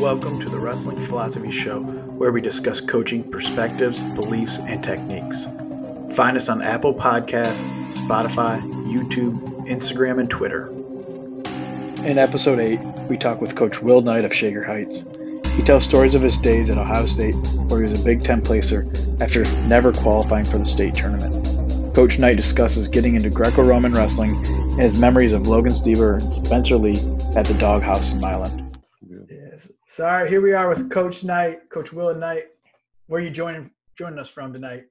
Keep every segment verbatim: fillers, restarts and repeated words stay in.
Welcome to the Wrestling Philosophy Show, where we discuss coaching perspectives, beliefs, and techniques. Find us on Apple Podcasts, Spotify, YouTube, Instagram, and Twitter. In Episode eight, we talk with Coach Will Knight of Shaker Heights. He tells stories of his days at Ohio State, where he was a Big Ten placer after never qualifying for the state tournament. Coach Knight discusses getting into Greco-Roman wrestling and his memories of Logan Stieber and Spencer Lee at the doghouse in Mylan. So, all right, here we are with Coach Knight, Coach Will Knight. Where are you joining joining us from tonight?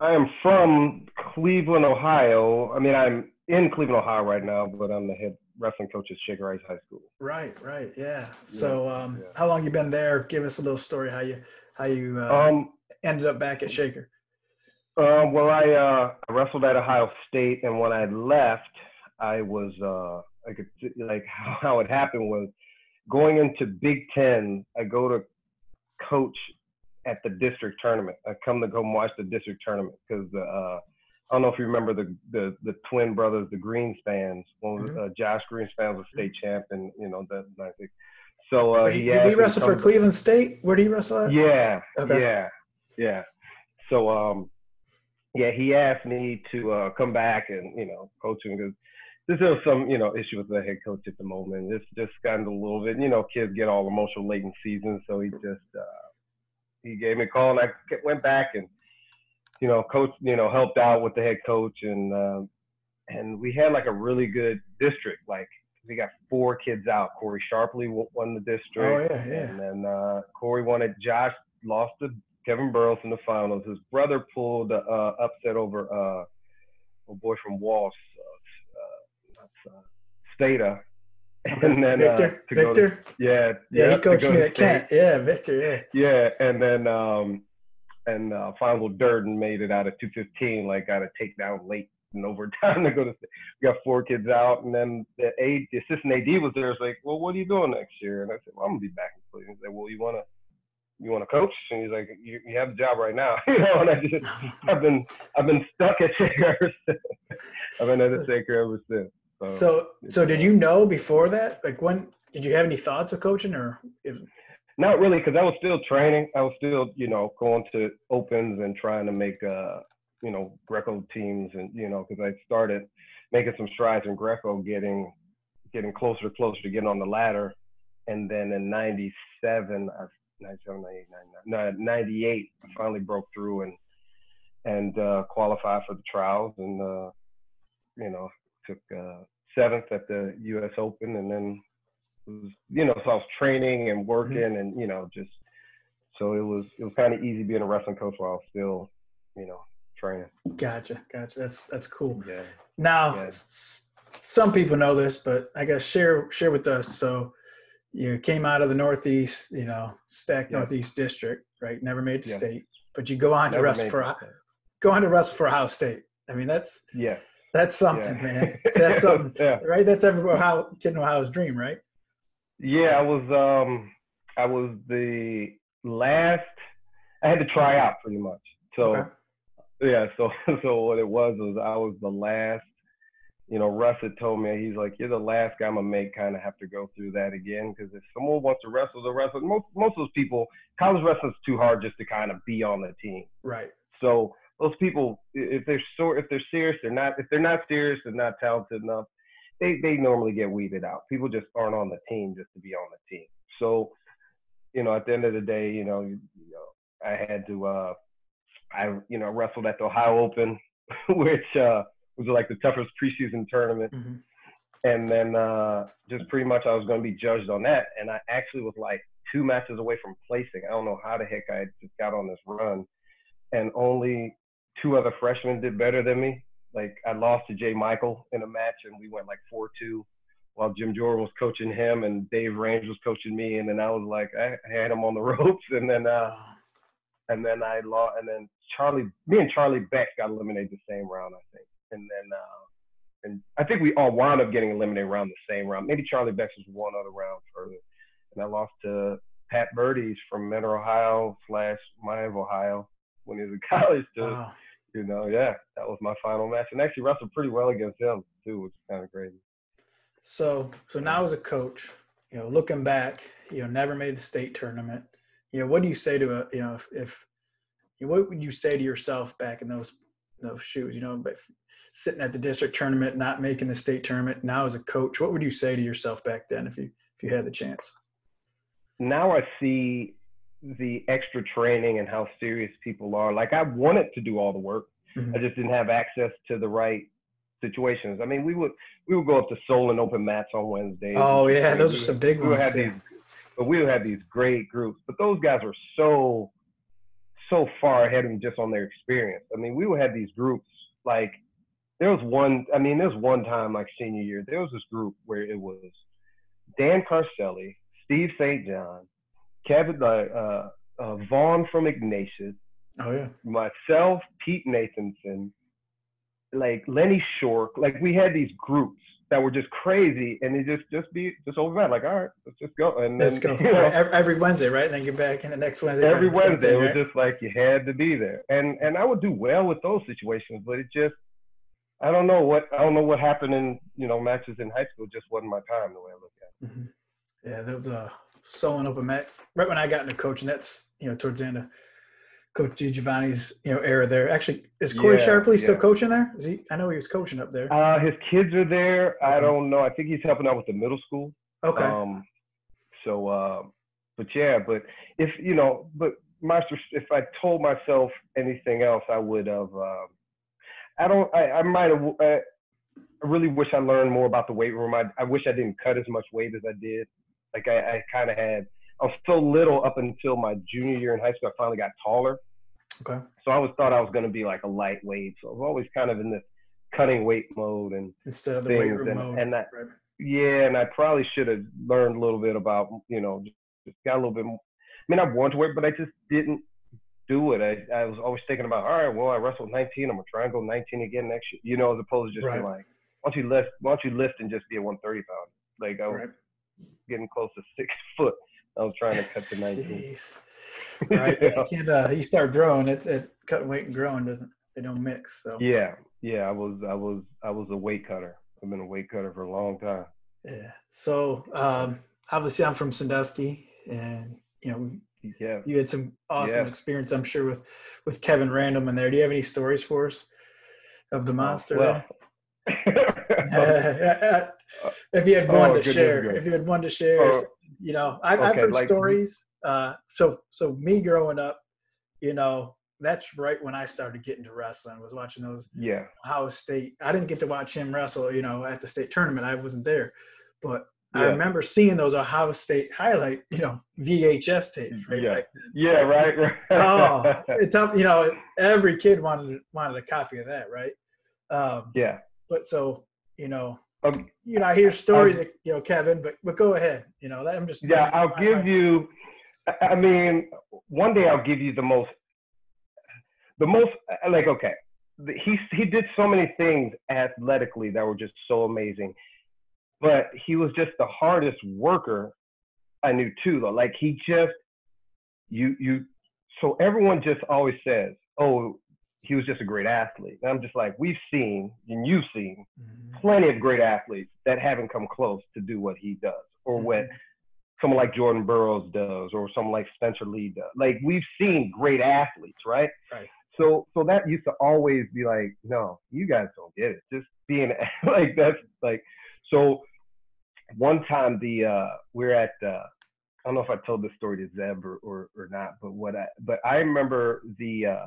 I am from Cleveland, Ohio. I mean, I'm in Cleveland, Ohio right now, but I'm the head wrestling coach at Shaker Heights High School. Right, right, yeah. yeah so, um, yeah. How long you been there? Give us a little story how you how you uh, um, ended up back at Shaker. Uh, well, I uh, I wrestled at Ohio State, and when I left, I was uh, I could like how it happened was. Going into Big Ten, I go to coach at the district tournament. I come to go watch the district tournament because uh, I don't know if you remember the, the, the twin brothers, the Greenspans. One was, mm-hmm. uh, Josh Greenspan was a state champ, and you know that. I think. So uh, he, he, he wrestled for Cleveland State. Where did he wrestle at? Yeah, okay. yeah, yeah. So um, yeah, he asked me to uh, come back and you know coach him because. This is some, you know, issue with the head coach at the moment. It's just gotten a little bit, you know, kids get all emotional late in season. So he just, uh, he gave me a call and I went back and, you know, coach, you know, helped out with the head coach. And, uh, and we had like a really good district. Like we got four kids out. Corey Sharpley won the district. Oh, yeah, yeah. And then uh, Corey won it. Josh lost to Kevin Burroughs in the finals. His brother pulled uh, upset over uh, a boy from Walsh. Stata, and then Victor, uh, to Victor, to, yeah, yeah, yeah, he coached me at Kent, yeah, Victor, yeah, yeah, and then um, and uh, Final Durden made it out of two fifteen, like got a takedown late in overtime to go to. We got four kids out, and then the aide, the assistant A D was there. It's like, well, what are you doing next year? And I said, well, I'm gonna be back in Cleveland. He said, well, you wanna, you wanna coach? And he's like, you, you have the job right now, you know. And I just, I've been, I've been stuck at Shaker ever since. I've been at the Shaker ever since. So, so, so did you know before that? Like, when did you have any thoughts of coaching, or if... Not really, because I was still training. I was still, you know, going to opens and trying to make, uh, you know, Greco teams, and you know, because I started making some strides in Greco, getting, getting closer and closer to getting on the ladder, and then in ninety-seven, ninety-seven, ninety-eight, ninety-nine, ninety-eight, I finally broke through and and uh, qualified for the trials, and uh, you know. Took uh, seventh at the U S Open, and then it was, you know, so I was training and working, mm-hmm. and you know, just so it was it was kind of easy being a wrestling coach while I was still, you know, training. Gotcha, gotcha. That's that's cool. Yeah. Now, yeah. Some people know this, but I guess share share with us. So, you came out of the Northeast, you know, stacked yeah. Northeast district, right? Never made the yeah. state, but you go on Never to wrestle for it. go on to wrestle for Ohio State. I mean, that's yeah. That's something, yeah. man. That's something, yeah. right? That's every Ohio, kid in Ohio's dream, right? Yeah, I was um, I was the last – I had to try out pretty much. So, okay. yeah, so so what it was was I was the last – you know, Russ had told me, he's like, you're the last guy I'm going to make kind of have to go through that again because if someone wants to wrestle, they'll wrestle. Most, most of those people – college wrestling's too hard just to kind of be on the team. Right. So – those people, if they're so, if they're serious, they're not. If they're not serious, they're not talented enough. They they normally get weeded out. People just aren't on the team just to be on the team. So, you know, at the end of the day, you know, you, you know I had to, uh, I you know, wrestled at the Ohio Open, which uh, was like the toughest preseason tournament, mm-hmm. and then uh, just pretty much I was going to be judged on that. And I actually was like two matches away from placing. I don't know how the heck I just got on this run, and only. Two other freshmen did better than me. Like I lost to Jay Michael in a match and we went like four two while Jim Jordan was coaching him and Dave Range was coaching me. And then I was like, I had him on the ropes. And then, uh, and then I lost, and then Charlie, me and Charlie Beck got eliminated the same round, I think. And then, uh, and I think we all wound up getting eliminated around the same round. Maybe Charlie Beck was one other round further. And I lost to Pat Birdies from Mentor, Ohio slash Miami of Ohio when he was in college too. Wow. You know, yeah, that was my final match, and actually wrestled pretty well against him too, which is kind of crazy. So, so now as a coach, you know, looking back, you know, never made the state tournament. You know, what do you say to a, you know, if, if what would you say to yourself back in those those shoes? You know, but sitting at the district tournament, not making the state tournament. Now as a coach, what would you say to yourself back then if you if you had the chance? Now I see the extra training and how serious people are. Like, I wanted to do all the work. Mm-hmm. I just didn't have access to the right situations. I mean, we would we would go up to Solon open mats on Wednesdays. Oh yeah, those are some big ones. But we would have these great groups. But those guys were so so far ahead of them just on their experience. I mean, we would have these groups. Like, there was one. I mean, there's one time, like senior year, there was this group where it was Dan Garcelli, Steve Saint John, Kevin uh, uh, uh, Vaughn from Ignatius. Oh yeah. Myself, Pete Nathanson, like Lenny Shork. Like, we had these groups that were just crazy, and they just just be just overnight. Like, all right, let's just go. And then, let's go. You know, every Wednesday, right? And then get back in the next Wednesday. Every Wednesday, it was right? Just like you had to be there. And and I would do well with those situations, but it just I don't know what I don't know what happened in you know matches in high school. Just wasn't my time the way I look at it. Mm-hmm. Yeah, there was a Solon open mats right when I got into coaching. That's you know towards the end of Coach DiGiovanni's, you know, era there. Actually, is Corey yeah, Sharpley yeah. still coaching there? Is he? I know he was coaching up there. Uh, his kids are there. Okay. I don't know. I think he's helping out with the middle school. Okay. Um, so, uh, but yeah, but if you know, but my if I told myself anything else, I would have. Um, I don't. I, I might have. I really wish I learned more about the weight room. I I wish I didn't cut as much weight as I did. Like I, I kind of had. I was so little up until my junior year in high school. I finally got taller. Okay. So I always thought I was going to be like a lightweight. So I was always kind of in this cutting weight mode and instead of the weight room and, mode. And that, right. Yeah, and I probably should have learned a little bit about, you know, just got a little bit more. I mean, I wanted to work, but I just didn't do it. I, I was always thinking about, all right, well, I wrestled nineteen. I'm going to try and go nineteen again next year, you know, as opposed to just right. being like, why don't you lift, why don't you lift and just be a one thirty pounder? Like I was right. getting close to six foot. I was trying to cut to nineteen. Right, you, can't, uh, you start growing. It, it cutting weight and growing doesn't. They don't mix. So yeah, yeah. I was, I was, I was a weight cutter. I've been a weight cutter for a long time. Yeah. So um, obviously, I'm from Sandusky, and you know, yeah. you had some awesome yeah. experience, I'm sure, with with Kevin Randleman there. Do you have any stories for us of the monster? Well, there? if you had one oh, to share, if you had one to share. Uh, You know, I've, okay, I've heard like, stories. Uh, so, so me growing up, you know, that's right when I started getting to wrestling. Was watching those yeah. Ohio State. I didn't get to watch him wrestle, you know, at the state tournament. I wasn't there, but yeah. I remember seeing those Ohio State highlight, you know, V H S tapes. Right? Yeah, like, yeah, like, right, right. Oh, it's up. You know, every kid wanted wanted a copy of that, right? Um, yeah. But so, you know. Um, you know, I hear stories, um, of, you know, Kevin, but, but go ahead. You know, I'm just. Yeah, I'll my, give my... you. I mean, one day I'll give you the most. The most like okay, he he did so many things athletically that were just so amazing, but he was just the hardest worker I knew too. Though, like he just you you so everyone just always says, oh. He was just a great athlete. And I'm just like, we've seen, and you've seen, mm-hmm. plenty of great athletes that haven't come close to do what he does or mm-hmm. what someone like Jordan Burroughs does or someone like Spencer Lee does. Like, we've seen great athletes, right? Right. So so that used to always be like, no, you guys don't get it. Just being – like, that's like – so one time the uh, – we're at uh, – I don't know if I told this story to Zeb or, or, or not, but what I – but I remember the uh, –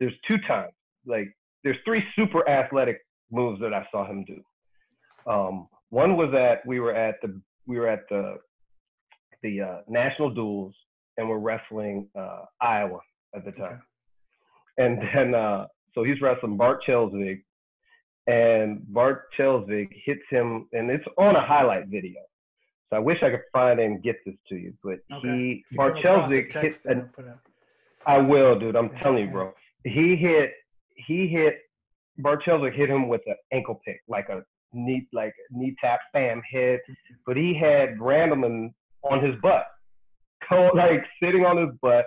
there's two times, like there's three super athletic moves that I saw him do. Um, one was that we were at the we were at the the uh, national duels and we're wrestling uh, Iowa at the time, okay. and then uh, so he's wrestling Bart Chelsvig, and Bart Chelsvig hits him, and it's on a highlight video. So I wish I could find and get this to you, but okay. he Bart Chelsvig hits. An, I will, dude. I'm telling you, bro. He hit, he hit, Bart Chelsvig hit him with an ankle pick, like a knee, like knee tap, bam, hit. But he had Randleman on his butt, like sitting on his butt.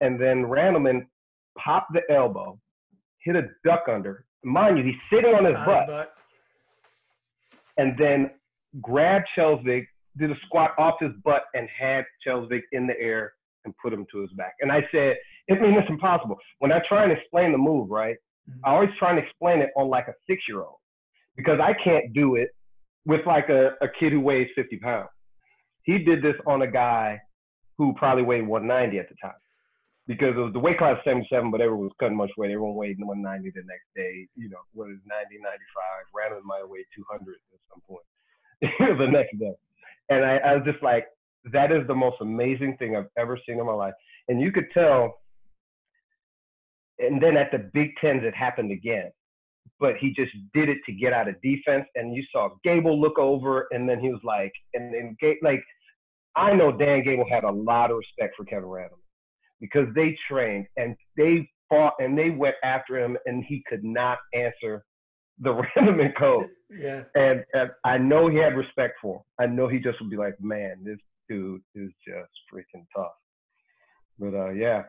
And then Randleman popped the elbow, hit a duck under. Mind you, he's sitting on his butt. And then grabbed Chelsvig, did a squat off his butt and had Chelsvig in the air and put him to his back. And I said, I mean, it's impossible. When I try and explain the move, right, I always try and explain it on like a six-year-old because I can't do it with like a, a kid who weighs fifty pounds. He did this on a guy who probably weighed one ninety at the time because it was the weight class seventy-seven, but everyone was cutting much weight. Everyone weighed one ninety the next day, you know, what is ninety, ninety-five. Randleman might weigh two hundred at some point the next day. And I, I was just like, that is the most amazing thing I've ever seen in my life. And you could tell, and then at the Big Tens, it happened again. But he just did it to get out of defense. And you saw Gable look over, and then he was like, and then Gable, like, I know Dan Gable had a lot of respect for Kevin Randleman because they trained and they fought and they went after him, and he could not answer the Randleman code. Yeah. And, and I know he had respect for him. I know he just would be like, man, this dude is just freaking tough. But uh, yeah.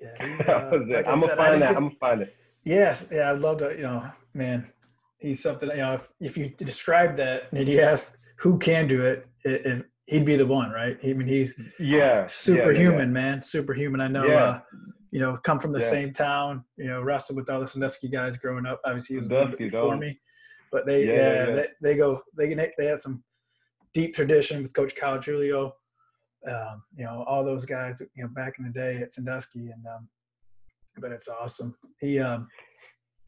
Yeah, he's, uh, like I'm gonna find that. Think... I'm gonna find it. Yes, yeah, I love to. You know, man, he's something. You know, if, if you describe that and you ask who can do it, it, it he'd be the one, right? I mean, he's yeah, superhuman, yeah, yeah. man, superhuman. I know. Yeah. Uh, you know, come from the yeah. same town. You know, wrestled with all the Sandusky guys growing up. Obviously, he was Sandusky, before me, but they, yeah, uh, yeah. they, they go. They they had some deep tradition with Coach Kyle Giulio. Um, you know, all those guys, you know, back in the day at Sandusky, and um, but it's awesome. He, um,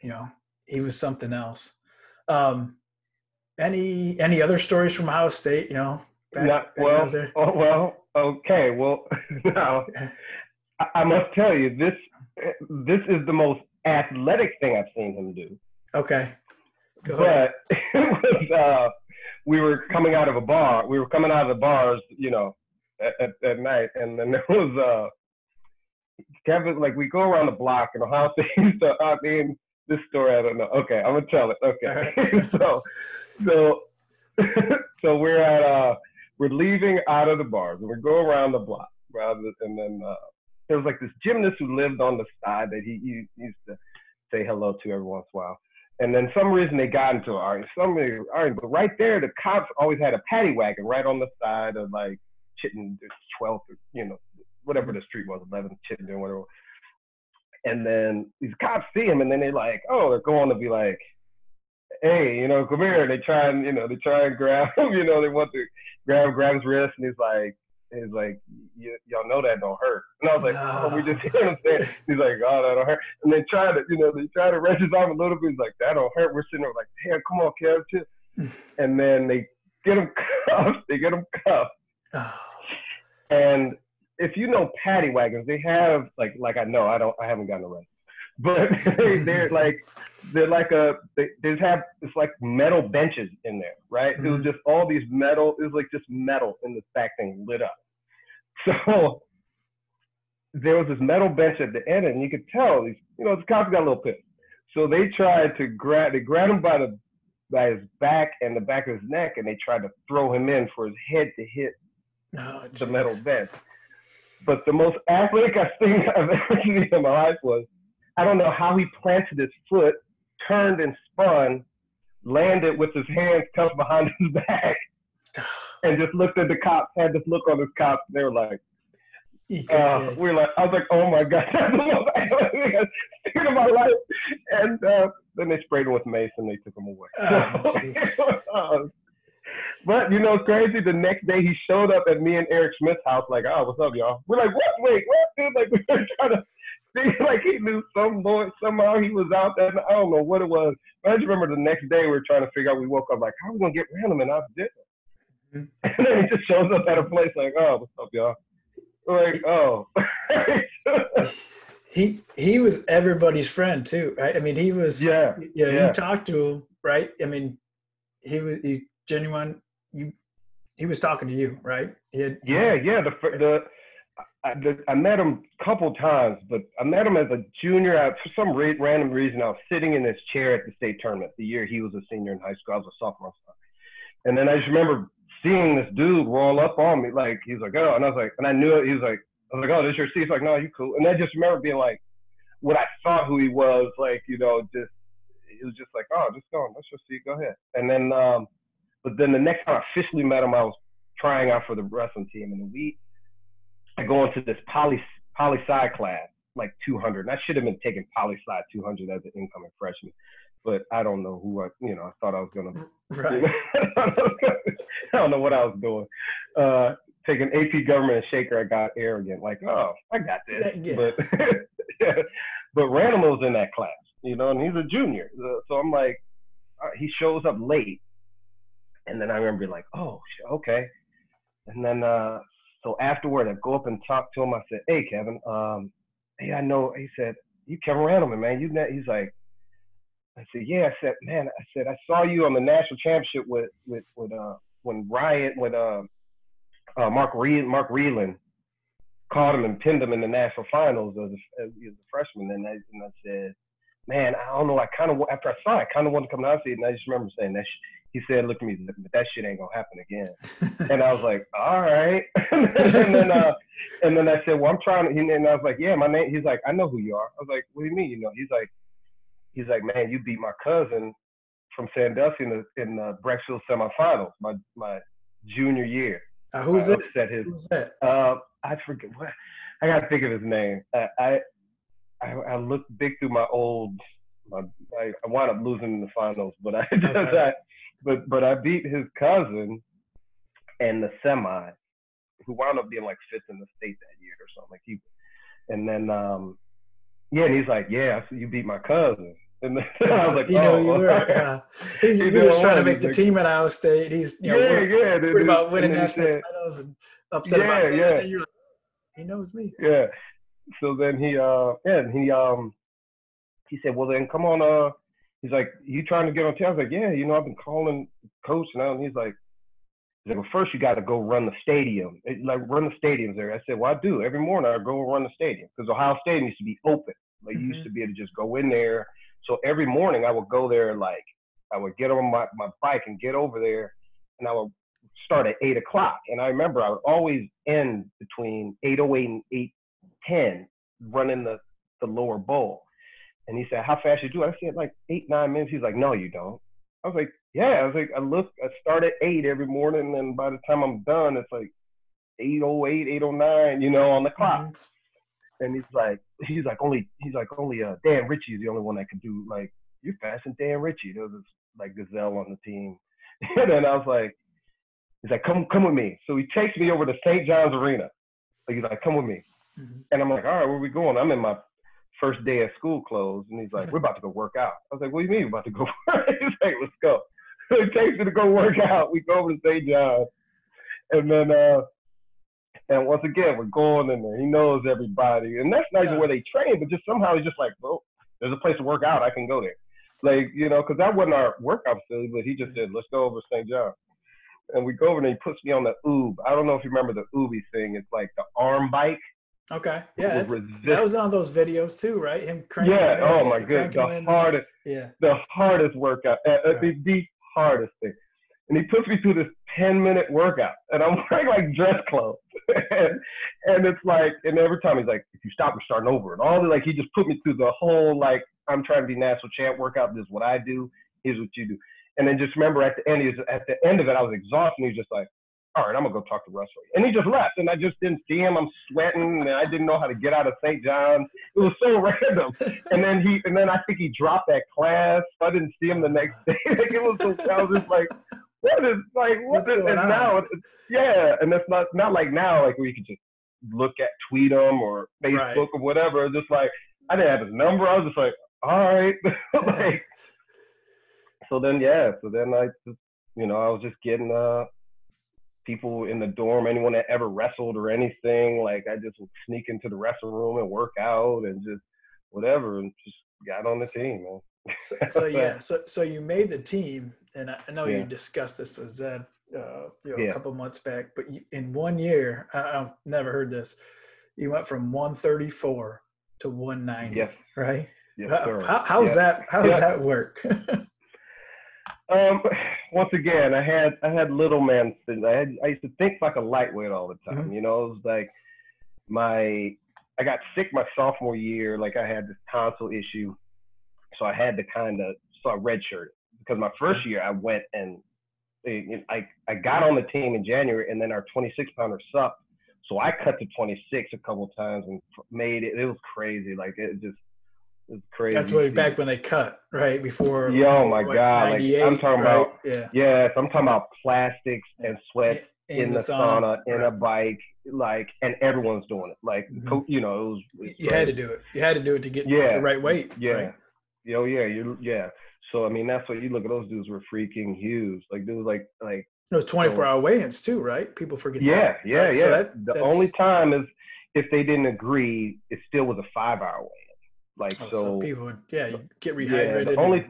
you know, he was something else. Um, any any other stories from Ohio State? You know, back, Not, back well, there? Oh, well, okay, well, now I, I must tell you this: this is the most athletic thing I've seen him do. Okay, go ahead. But it was, uh, we were coming out of a bar. We were coming out of the bars, you know. At, at, at night, and then there was uh Kevin, like we go around the block and Ohio State so I mean this story I don't know. Okay, I'm gonna tell it. Okay. so so so we're at uh we're leaving out of the bars and we go around the block rather and then uh there was like this gymnast who lived on the side that he, he used to say hello to every once in a while. And then some reason they got into our somebody alright, but right there the cops always had a paddy wagon right on the side of like Chittenden, twelfth, or, you know, whatever the street was, eleventh, Chittenden, whatever. And then these cops see him, and then they're like, oh, they're going to be like, hey, you know, come here. And they try and, you know, they try and grab him, you know, they want to grab grab his wrist, and he's like, he's like, y'all know that don't hurt. And I was like, no. Oh, we just hear him saying. He's like, oh, that don't hurt. And they try to, you know, they try to wrench his arm a little bit. He's like, that don't hurt. We're sitting there like, damn, come on, Kev. And then they get him cuffed. They get him cuffed. Oh. And if you know paddy wagons, they have like like I know I don't I haven't gotten arrested, but they, they're like they're like a they, they have it's like metal benches in there, right? Mm-hmm. It was just all these metal. It was like just metal in this back thing lit up. So there was this metal bench at the end, and you could tell these you know the cops got a little pissed. So they tried to grab they grabbed him by the by his back and the back of his neck, and they tried to throw him in for his head to hit. Oh, the metal bench. But the most athletic thing I've ever seen in my life was, I don't know how he planted his foot, turned and spun, landed with his hands cuffed behind his back, and just looked at the cops, had this look on his cops. They were like, uh, we were like, I was like, oh my God, that's the most athletic thing I've seen in my life. And uh, then they sprayed him with mace and they took him away. Oh, but, you know, it's crazy. The next day he showed up at me and Eric Smith's house like, oh, what's up, y'all? We're like, what? Wait, what, dude? Like, we were trying to think like he knew some boy. Somehow he was out there. I don't know what it was. But I just remember the next day we were trying to figure out. We woke up like, how are we going to get Randleman out of jail? And then he just shows up at a place like, oh, what's up, y'all? We're like, oh. he he was everybody's friend, too, right? I mean, he was – yeah. Yeah, yeah. You talked to him, right? I mean, he was – he. Genuine, you. He was talking to you, right? He had, yeah, um, yeah. The the I, the I met him a couple times, but I met him as a junior. I, for some re- random reason, I was sitting in this chair at the state tournament the year he was a senior in high school. I was a sophomore, and then I just remember seeing this dude roll up on me. Like he's like, oh, and I was like, and I knew it. He was like, I was like, oh, this your seat? He's like, no, you cool. And I just remember being like, what I thought who he was, like you know, just it was just like, oh, just go on, that's your seat, go ahead. And then. um But then the next time I officially met him, I was trying out for the wrestling team, and we I go into this poly poly sci class, like two hundred, and I should have been taking poly sci two hundred as an incoming freshman, but I don't know who I, you know, I thought I was gonna. Right. I don't know what I was doing. Uh, taking A P Government and Shaker, I got arrogant, like, oh, I got this. Yeah, yeah. But yeah. But Randleman was in that class, you know, and he's a junior, so I'm like, he shows up late, and then I remember being like, oh, okay, and then uh, so afterward, I go up and talk to him. I said, hey, Kevin, um, hey, I know. He said, you Kevin Randleman, man, you net. He's like, I said, yeah. I said, man, I said, I saw you on the national championship with with with uh when Riot with uh. Uh, Mark Reed, Mark Reeland caught him and pinned him in the national finals as a, as a freshman. And I, and I said, man, I don't know. I kind of, after I saw it, I kind of wanted to come down and see it. And I just remember saying that. Sh he said, look at me, but that shit ain't going to happen again. And I was like, all right. and, then, uh, and then I said, well, I'm trying to, and I was like, yeah, my name. He's like, I know who you are. I was like, what do you mean? You know, he's like, he's like, man, you beat my cousin from Sandusky in the, in the Brecksville semifinals, my, my junior year. Uh, who's it? His, who's that? Uh, I forget. What, I gotta think of his name. I I, I, I looked big through my old. My, I, I wound up losing in the finals, but I, okay. I but but I beat his cousin in the semi, who wound up being like fifth in the state that year or something. Like he, and then um, yeah, and he's like, yeah, so you beat my cousin. And then I was like, you know, oh, you were right. uh, he, he, he was trying to make the like, team at Iowa State. He's, you know, yeah, worried, yeah, worried about winning national said, titles and upset yeah, about that. Yeah. And you're like, he knows me. Yeah. So then he, uh, yeah, and he, um, he said, well, then come on. Uh, he's like, you trying to get on T V? I was like, yeah, you know, I've been calling coach now. And he's like, well, first you got to go run the stadium, it, like run the stadiums there. I said, well, I do every morning. I go run the stadium because Ohio State used to be open. Like mm-hmm. you used to be able to just go in there. So every morning I would go there, like I would get on my, my bike and get over there, and I would start at eight o'clock. And I remember I would always end between eight oh eight and eight ten running the, the lower bowl. And he said, how fast you do? I said, like eight, nine minutes. He's like, no, you don't. I was like, yeah. I was like, I look, I start at eight every morning, and by the time I'm done, it's like eight oh eight, eight oh nine, you know, on the clock. Mm-hmm. And he's like, he's like only, he's like only uh, Dan Ritchie is the only one that could do like, you're faster than Dan Ritchie. There was this like gazelle on the team. And then I was like, he's like, come, come with me. So he takes me over to Saint John's Arena. He's like, come with me. Mm-hmm. And I'm like, all right, where we going? I'm in my first day of school clothes. And he's like, we're about to go work out. I was like, what do you mean we're about to go work out? He's like, let's go. So he takes me to go work out. We go over to Saint John's. And then, uh, And once again, we're going in there. He knows everybody. And that's not even where they train, but just somehow he's just like, well, there's a place to work out. I can go there. Like, you know, because that wasn't our workout facility, but he just said, let's go over to Saint John. And we go over and he puts me on the oob. I don't know if you remember the ooby thing. It's like the arm bike. Okay. Yeah. That was on those videos too, right? Him cranking. Yeah. Oh, my goodness. The hardest. Yeah. The hardest workout. Uh, right. the, the hardest thing. And he puts me through this ten minute workout, and I'm wearing like dress clothes. and, and it's like, and every time he's like, if you stop, we're starting over. And all the, like, he just put me through the whole, like, I'm trying to be national champ workout. This is what I do. Here's what you do. And then just remember at the end, he was, at the end of it, I was exhausted. And he was just like, all right, I'm going to go talk to Russell. And he just left. And I just didn't see him. I'm sweating. And I didn't know how to get out of Saint John's. It was so random. And then he, and then I think he dropped that class. I didn't see him the next day. Like, it was so, I was just like, what is like what is and now it's, yeah and that's not not like now, like where you can just look at tweet him or Facebook right. or whatever. Just like I didn't have his number. I was just like, all right. Like, so then yeah so then I just, you know I was just getting uh people in the dorm, anyone that ever wrestled or anything, like I just would sneak into the wrestling room and work out and just whatever and just got on the team, man. So, so yeah, so so you made the team, and I, I know yeah. you discussed this with Zed uh, you know, yeah. a couple months back. But you, in one year, I, I've never heard this. You went from one thirty-four to one ninety, yes. right? Yes, how, how, how's yeah. that? How does yeah. that work? um, once again, I had I had little man syndrome. I had I used to think like a lightweight all the time. Mm-hmm. You know, it was like my I got sick my sophomore year. Like I had this tonsil issue. So I had to kind of, so I redshirted because my first year I went and I, I got on the team in January, and then our twenty-six pounder sucked. So I cut to twenty-six a couple of times and made it. It was crazy. Like, it just it was crazy. That's way back when they cut, right? Before. Yeah, like, oh, my like God. Like, I'm talking right? about, yeah. yes, I'm talking about plastics and sweat in, in the, the sauna, sauna, in a bike, like, and everyone's doing it. Like, mm-hmm. you know, it was. It was you crazy. had to do it. You had to do it to get yeah. the right weight. Yeah. Right? Yo, yeah. You, yeah. So, I mean, that's what you look at. Those dudes were freaking huge. Like, dudes like, like. Those twenty-four hour weigh-ins too, right? People forget yeah, that. Yeah, right? yeah, so yeah. That, the only time is if they didn't agree, it still was a five hour weigh-in. Like, oh, so, so people would, yeah, you get rehydrated. Yeah the, only,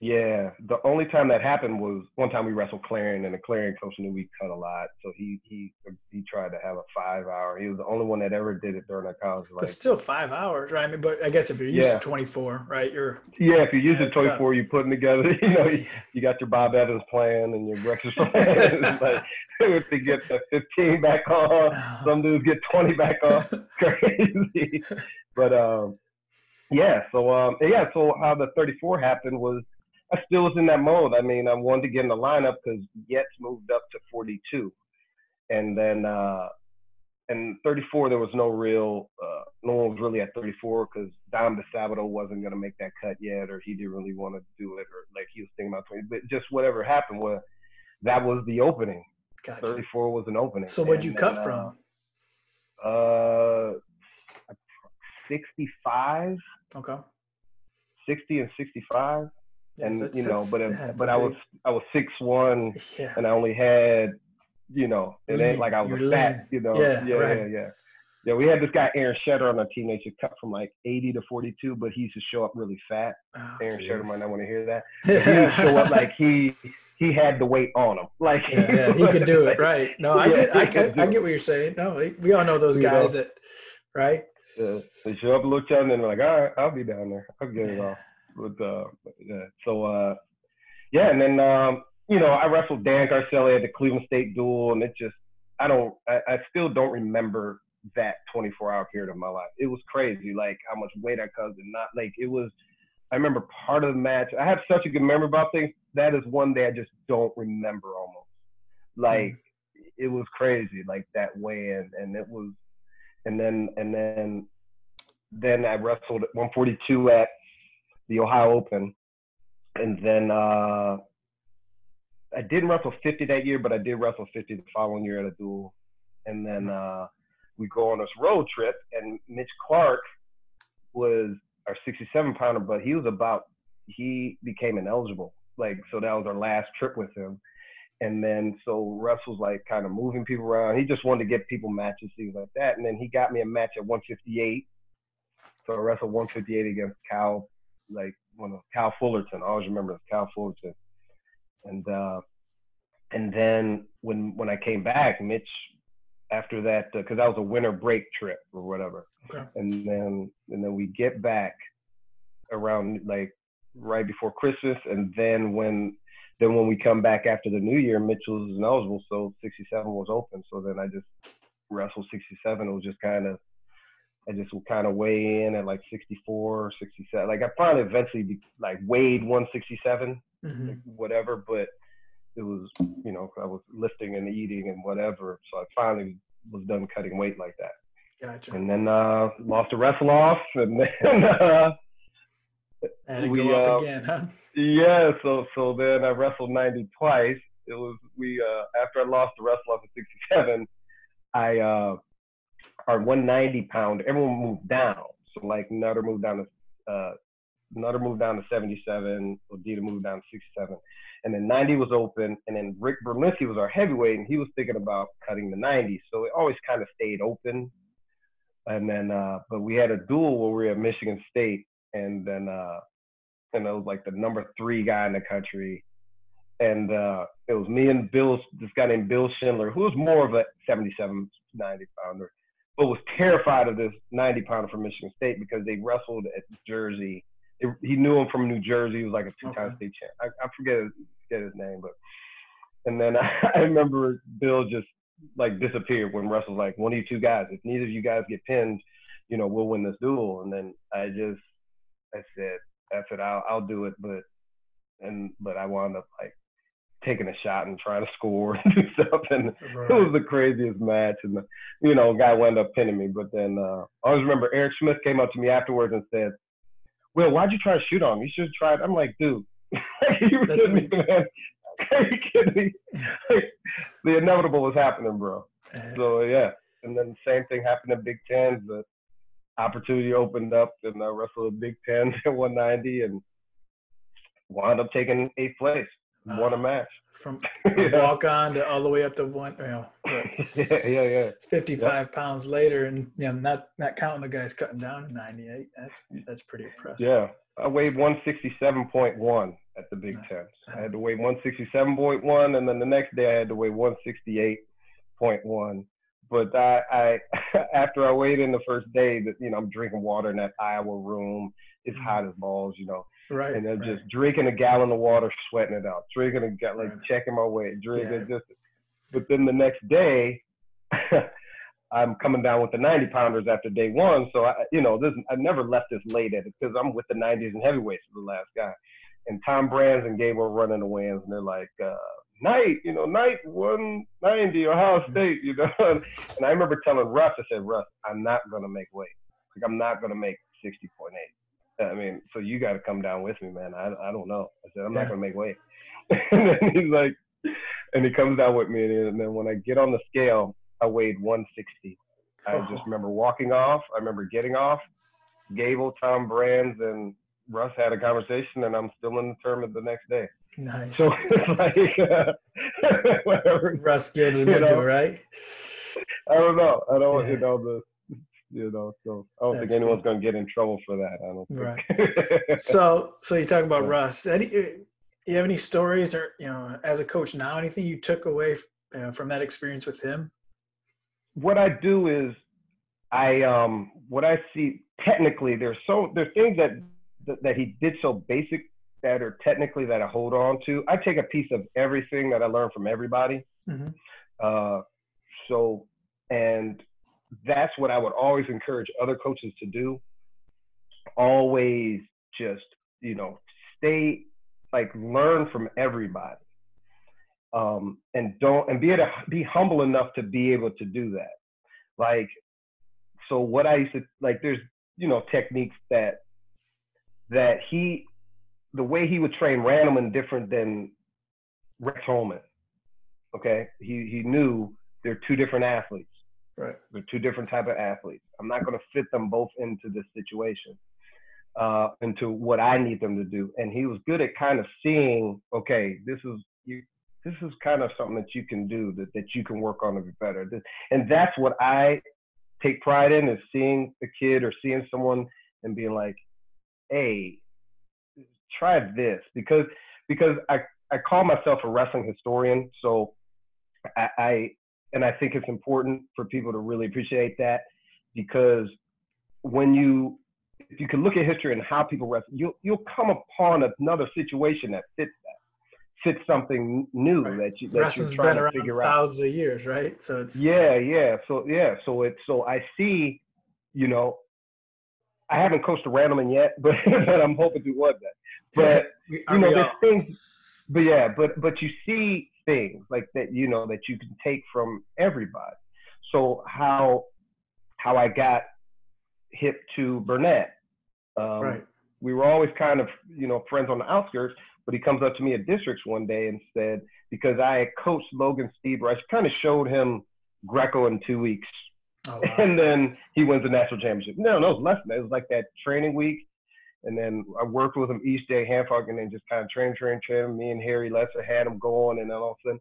yeah, the only time that happened was one time we wrestled Clarion, and the Clarion coach knew we cut a lot. So he he he tried to have a five hour. He was the only one that ever did it during our college life. But still five hours, right? I mean, but I guess if you're used yeah. to twenty-four, right? You're Yeah, if you're used yeah, to twenty-four, tough. You're putting together, you know, you, you got your Bob Evans plan and your breakfast plan. It's like, if they get the fifteen back on, no. some dudes get twenty back on. Crazy. But, um, yeah, so, um, yeah, so how the thirty-four happened was, I still was in that mode. I mean, I wanted to get in the lineup because Yetz moved up to forty-two, and then uh, and thirty-four. There was no real, uh, no one was really at thirty-four because Dom DeSabato wasn't going to make that cut yet, or he didn't really want to do it, or like he was thinking about twenty. But just whatever happened was that was the opening. Gotcha. thirty-four was an opening. So where'd you and, cut uh, from? Uh, sixty-five. Okay. Sixty and sixty-five. And yes, you know, but if, but I was I was six one, yeah. and I only had, you know, it ain't like I was You're fat, lean. you know, yeah, yeah, right. yeah, yeah, yeah. We had this guy Aaron Shetter on our team. He should cut from like eighty to forty two, but he used to show up really fat. Oh, Aaron geez. Shetter might not want to hear that. But he would show up like he. He had the weight on him. Like yeah, yeah, he could do it, right? No, I yeah, get, I get, I get what you're saying. No, we all know those guys you know, that, right? Yeah, they show up and look at them and they're like, all right, I'll be down there. I'll get it all. With, uh, yeah. So, uh, yeah, and then, um, you know, I wrestled Dan Garcelli at the Cleveland State duel, and it just, I don't, I, I still don't remember that twenty-four hour period of my life. It was crazy, like, how much weight I cut and not, like, it was, I remember part of the match, I have such a good memory about things, that is one day I just don't remember almost. Like, mm-hmm. it was crazy, like, that weigh-in, and it was, and then, and then, then I wrestled at one forty-two at the Ohio Open, and then uh, I didn't wrestle fifty that year, but I did wrestle fifty the following year at a duel, and then uh, we go on this road trip, and Mitch Clark was our sixty-seven pounder, but he was about, he became ineligible, like, so that was our last trip with him, and then so Russell's like kind of moving people around, he just wanted to get people matches, things like that, and then he got me a match at one fifty-eight, so I wrestled one fifty-eight against Cal. Like one of Cal Fullerton, I always remember Cal Fullerton, and uh, and then when when I came back, Mitch, after that, because uh, that was a winter break trip or whatever, okay. and then and then we get back around like right before Christmas, and then when then when we come back after the New Year, Mitch was ineligible, so sixty-seven was open, so then I just wrestled sixty-seven. It was just kind of. I just would kind of weigh in at like sixty-four, sixty-seven. Like I probably eventually be, like weighed one sixty-seven, mm-hmm. like whatever. But it was, you know, I was lifting and eating and whatever. So I finally was done cutting weight like that. Gotcha. And then uh, lost a wrestle off, and then uh, and we go up uh, again, huh? Yeah. So so then I wrestled ninety twice. It was we uh, after I lost the wrestle off at sixty-seven, I. Uh, Our one ninety pounder, everyone moved down. So like Nutter moved down to uh, Nutter moved down to seventy-seven. Odita moved down to sixty-seven, and then ninety was open. And then Rick Berlinski was our heavyweight, and he was thinking about cutting the ninety. So it always kind of stayed open. And then, uh, but we had a duel where we were at Michigan State, and then uh, and it was like the number three guy in the country. And uh, it was me and Bill, this guy named Bill Schindler, who was more of a seventy-seven, ninety pounder. But was terrified of this ninety pounder from Michigan State because they wrestled at Jersey. It, he knew him from New Jersey. He was like a two-time okay. state champ. I, I forget, his, forget his name, but and then I, I remember Bill just like disappeared when Russell's like, one of you two guys. If neither of you guys get pinned, you know, we'll win this duel. And then I just, I said, I said I'll, I'll do it, but and but I wound up like taking a shot and trying to score and do stuff. And right. It was the craziest match. And, the, you know, guy wound up pinning me. But then uh, I always remember Eric Smith came up to me afterwards and said, "Well, why'd you try to shoot on him? You should have tried." I'm like, dude, you were kidding me, man. Are you kidding me? Like, the inevitable is happening, bro. So, yeah. And then the same thing happened in Big Ten. The opportunity opened up, and I wrestled Big Ten at one ninety and wound up taking eighth place. Uh, won a match. From, from yeah. walk-on to all the way up to one, you know, yeah, yeah, yeah. fifty-five yep. pounds later, and you know, not, not counting the guys cutting down to ninety-eight. That's, that's pretty impressive. Yeah. I weighed one sixty-seven point one at the Big Ten. I had to weigh one sixty-seven point one, and then the next day I had to weigh one sixty-eight point one. But I, I after I weighed in the first day, that you know, I'm drinking water in that Iowa room. It's hot as balls, you know. Right. And I'm right. just drinking a gallon of water, sweating it out, drinking a gallon, like right. checking my weight, drinking yeah. just. But then the next day, I'm coming down with the ninety pounders after day one. So I, you know, this I never left this late at it because I'm with the nineties and heavyweights for the last guy. And Tom Brands and Gable running the wins, and they're like, uh, night, you know, night one ninety, Ohio State, you know. And I remember telling Russ, I said, Russ, I'm not going to make weight. Like, I'm not going to make sixty point eight. I mean, so you got to come down with me, man. I, I don't know. I said, I'm yeah. not going to make weight. And then he's like, and he comes down with me. And then when I get on the scale, I weighed one sixty. I oh. just remember walking off. I remember getting off. Gable, Tom Brands, and Russ had a conversation, and I'm still in the tournament the next day. Nice. So it's like, uh, whatever. Russ gave him into it, right? I don't know. I don't, yeah. you know, the, you know, so I don't That's think anyone's cool. going to get in trouble for that. I don't think. Right. so, so you talk about yeah. Russ. Any, you have any stories or, you know, as a coach now, anything you took away you know, from that experience with him? What I do is I, um, what I see technically, there's so, there's things that, that he did so basic that are technically that I hold on to. I take a piece of everything that I learned from everybody. Mm-hmm. Uh, so, and that's what I would always encourage other coaches to do. Always just, you know, stay, like learn from everybody. Um, and don't, and be, able to, be humble enough to be able to do that. Like, so what I used to, like there's, you know, techniques that, that he, the way he would train Randleman different than Rex Holman, okay? He he knew they're two different athletes. Right. They're two different type of athletes. I'm not gonna fit them both into this situation, uh, into what I need them to do. And he was good at kind of seeing, okay, this is you, this is kind of something that you can do, that, that you can work on to be better. And that's what I take pride in, is seeing a kid or seeing someone and being like, hey, try this, because because I, I call myself a wrestling historian, so I, I and I think it's important for people to really appreciate that, because when you if you can look at history and how people wrestle, you'll you'll come upon another situation that fits that fits something new right. that you that Wrestling's you're trying been to figure out. Thousands of years, right? So it's yeah, yeah, so yeah, so it's so I see, you know. I haven't coached a Randleman yet, but, but I'm hoping to one day. But you know, there's things. But yeah, but but you see things like that, you know, that you can take from everybody. So how how I got hip to Burnett. Um, right. We were always kind of you know friends on the outskirts, but he comes up to me at districts one day and said, because I had coached Logan Stieber, I kind of showed him Greco in two weeks. Oh, wow. And then he wins the national championship. No, no, it was less than that. It was like that training week. And then I worked with him each day, hand-fucking, and then just kind of train, train, train. Me and Harry Lesser had him going. And then all of a sudden,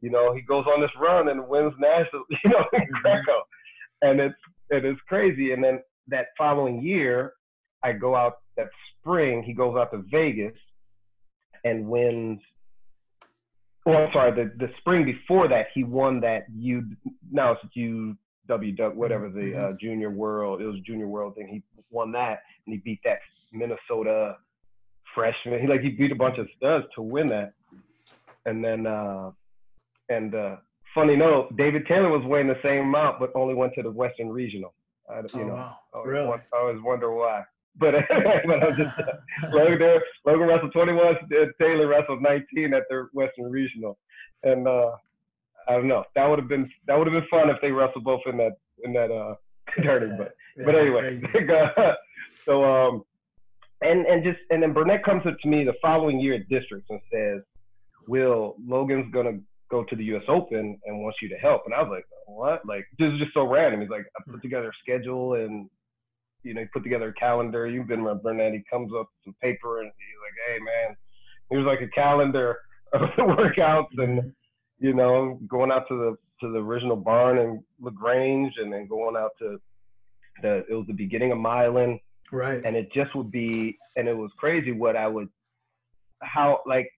you know, he goes on this run and wins national, you know, in Greco. And it's, and it's crazy. And then that following year, I go out that spring. He goes out to Vegas and wins. Oh, I'm sorry. The, the spring before that, he won that U – now it's U – W, whatever the uh, junior world, it was junior world thing. He won that, and he beat that Minnesota freshman. He like he beat a bunch of studs to win that. And then, uh, and uh, funny note, David Taylor was weighing the same amount, but only went to the Western Regional. I, you oh, know, wow. I always, really? I always wonder why. But, but I'm just uh, Logan, Logan Russell twenty-one, Taylor Russell nineteen at the Western Regional, and uh, I don't know. That would have been that would have been fun if they wrestled both in that in that uh, tournament. But yeah, but anyway, so um, and and just and then Burnett comes up to me the following year at districts and says, "Will, Logan's gonna go to the U S Open and wants you to help." And I was like, "What?" Like, this is just so random. He's like, "I put together a schedule and." You know, he put together a calendar. You've been around Burnett. He comes up with some paper and he's like, "Hey, man, here's like a calendar of workouts and, you know, going out to the to the original barn in LaGrange and then going out to the it was the beginning of Mylan, right? And it just would be and it was crazy what I would how like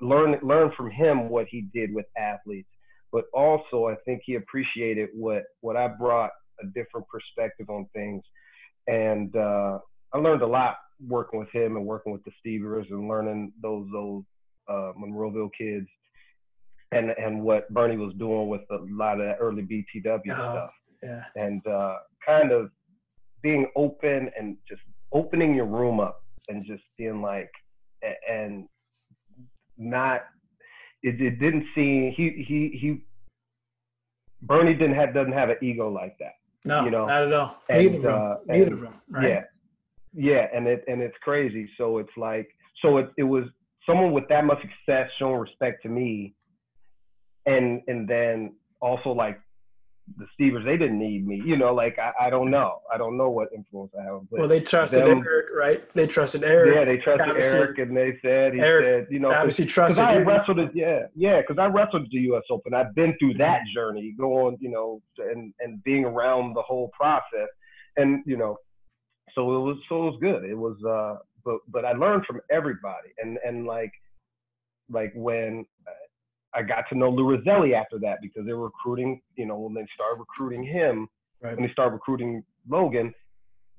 learn learn from him what he did with athletes, but also I think he appreciated what what I brought a different perspective on things. And uh, I learned a lot working with him and working with the Stiebers and learning those those uh, Monroeville kids and and what Bernie was doing with a lot of that early B T W oh, stuff. Yeah. And uh, kind of being open and just opening your room up and just being like and not it, it didn't seem he he he Bernie didn't have doesn't have an ego like that. No, you know, not at all. Neither and, uh, and, Neither of them, right? Yeah, yeah, and it and it's crazy. So it's like, so it it was someone with that much success showing respect to me, and and then also like the Steivers, they didn't need me, you know. Like I, I don't know, I don't know what influence I have. Well, they trusted them, Eric, right? They trusted Eric. Yeah, they trusted obviously, Eric, and they said he Eric, said, you know, obviously trusted. Cause I wrestled, it, yeah, yeah, because I wrestled the U S Open. I've been through that journey, going, you know, and and being around the whole process, and you know, so it was so it was good. It was, uh, but but I learned from everybody, and and like like when. I got to know Lou Roselli after that because they were recruiting, you know, when they started recruiting him, right. When they started recruiting Logan,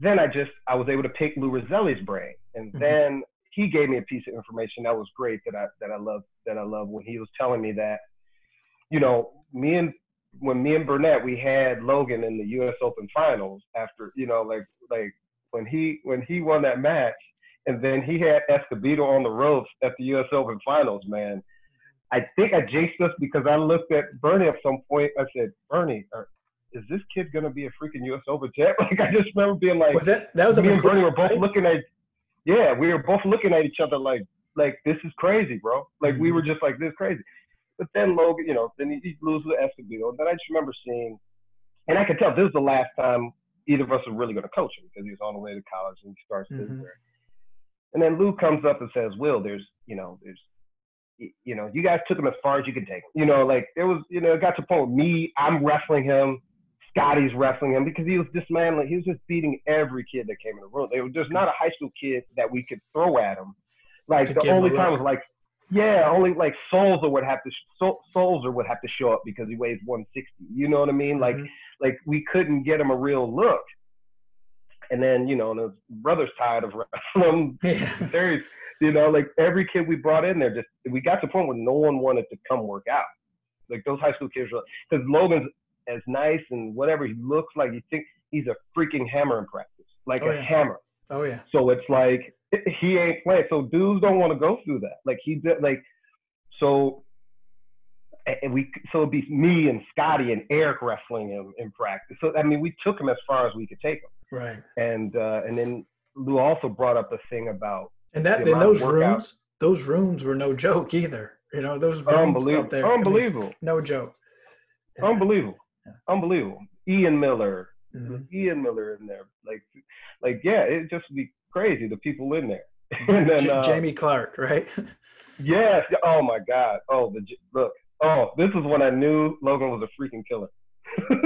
then I just, I was able to pick Lou Roselli's brain. And mm-hmm. then he gave me a piece of information that was great that I, that I loved, that I loved when he was telling me that, you know, me and, when me and Burnett, we had Logan in the U S Open finals after, you know, like, like when he, when he won that match and then he had Escobedo on the ropes at the U S Open finals, man. I think I jinxed us because I looked at Bernie at some point. I said, "Bernie, are, is this kid gonna be a freaking U S Open champ?" Like I just remember being like, "Was that that was?" Me and Bernie were both looking at, yeah, we were both looking at each other like, like this is crazy, bro. Like mm-hmm. we were just like this crazy. But then Logan, you know, then he, he loses to Escobedo. And then I just remember seeing, and I could tell this was the last time either of us were really gonna coach him because he was on the way to college and he starts mm-hmm. business there. And then Lou comes up and says, "Will, there's, you know, there's." you know, you guys took him as far as you could take him. You know, like, it was, you know, it got to the point, me, I'm wrestling him, Scotty's wrestling him, because he was dismantling, he was just beating every kid that came in the room. There was just not a high school kid that we could throw at him. Like, the only time was like, yeah, only, like, Solzer would have to, Sol- Solzer would have to show up because he weighs one sixty, you know what I mean? Like, mm-hmm. like we couldn't get him a real look. And then, you know, and his brother's tired of wrestling. Yeah. There's, you know, like every kid we brought in there, just we got to the point where no one wanted to come work out. Like those high school kids were like, because Logan's as nice and whatever he looks like, you think he's a freaking hammer in practice, like oh, a yeah. hammer. Oh, yeah. So it's like he ain't playing. So dudes don't want to go through that. Like he did, like, so and we, so it'd be me and Scotty and Eric wrestling him in practice. So, I mean, we took him as far as we could take him. Right. And, uh, and then Lou also brought up the thing about, And that in those rooms, those rooms were no joke either. You know, those rooms Unbelievable. Out there. Unbelievable. I mean, no joke. Yeah. Unbelievable. Yeah. Unbelievable. Ian Miller. Mm-hmm. Ian Miller in there. Like, like yeah, it just be crazy, the people in there. And then, uh, Jamie Clark, right? Yes. Oh, my God. Oh, the look. Oh, this is when I knew Logan was a freaking killer.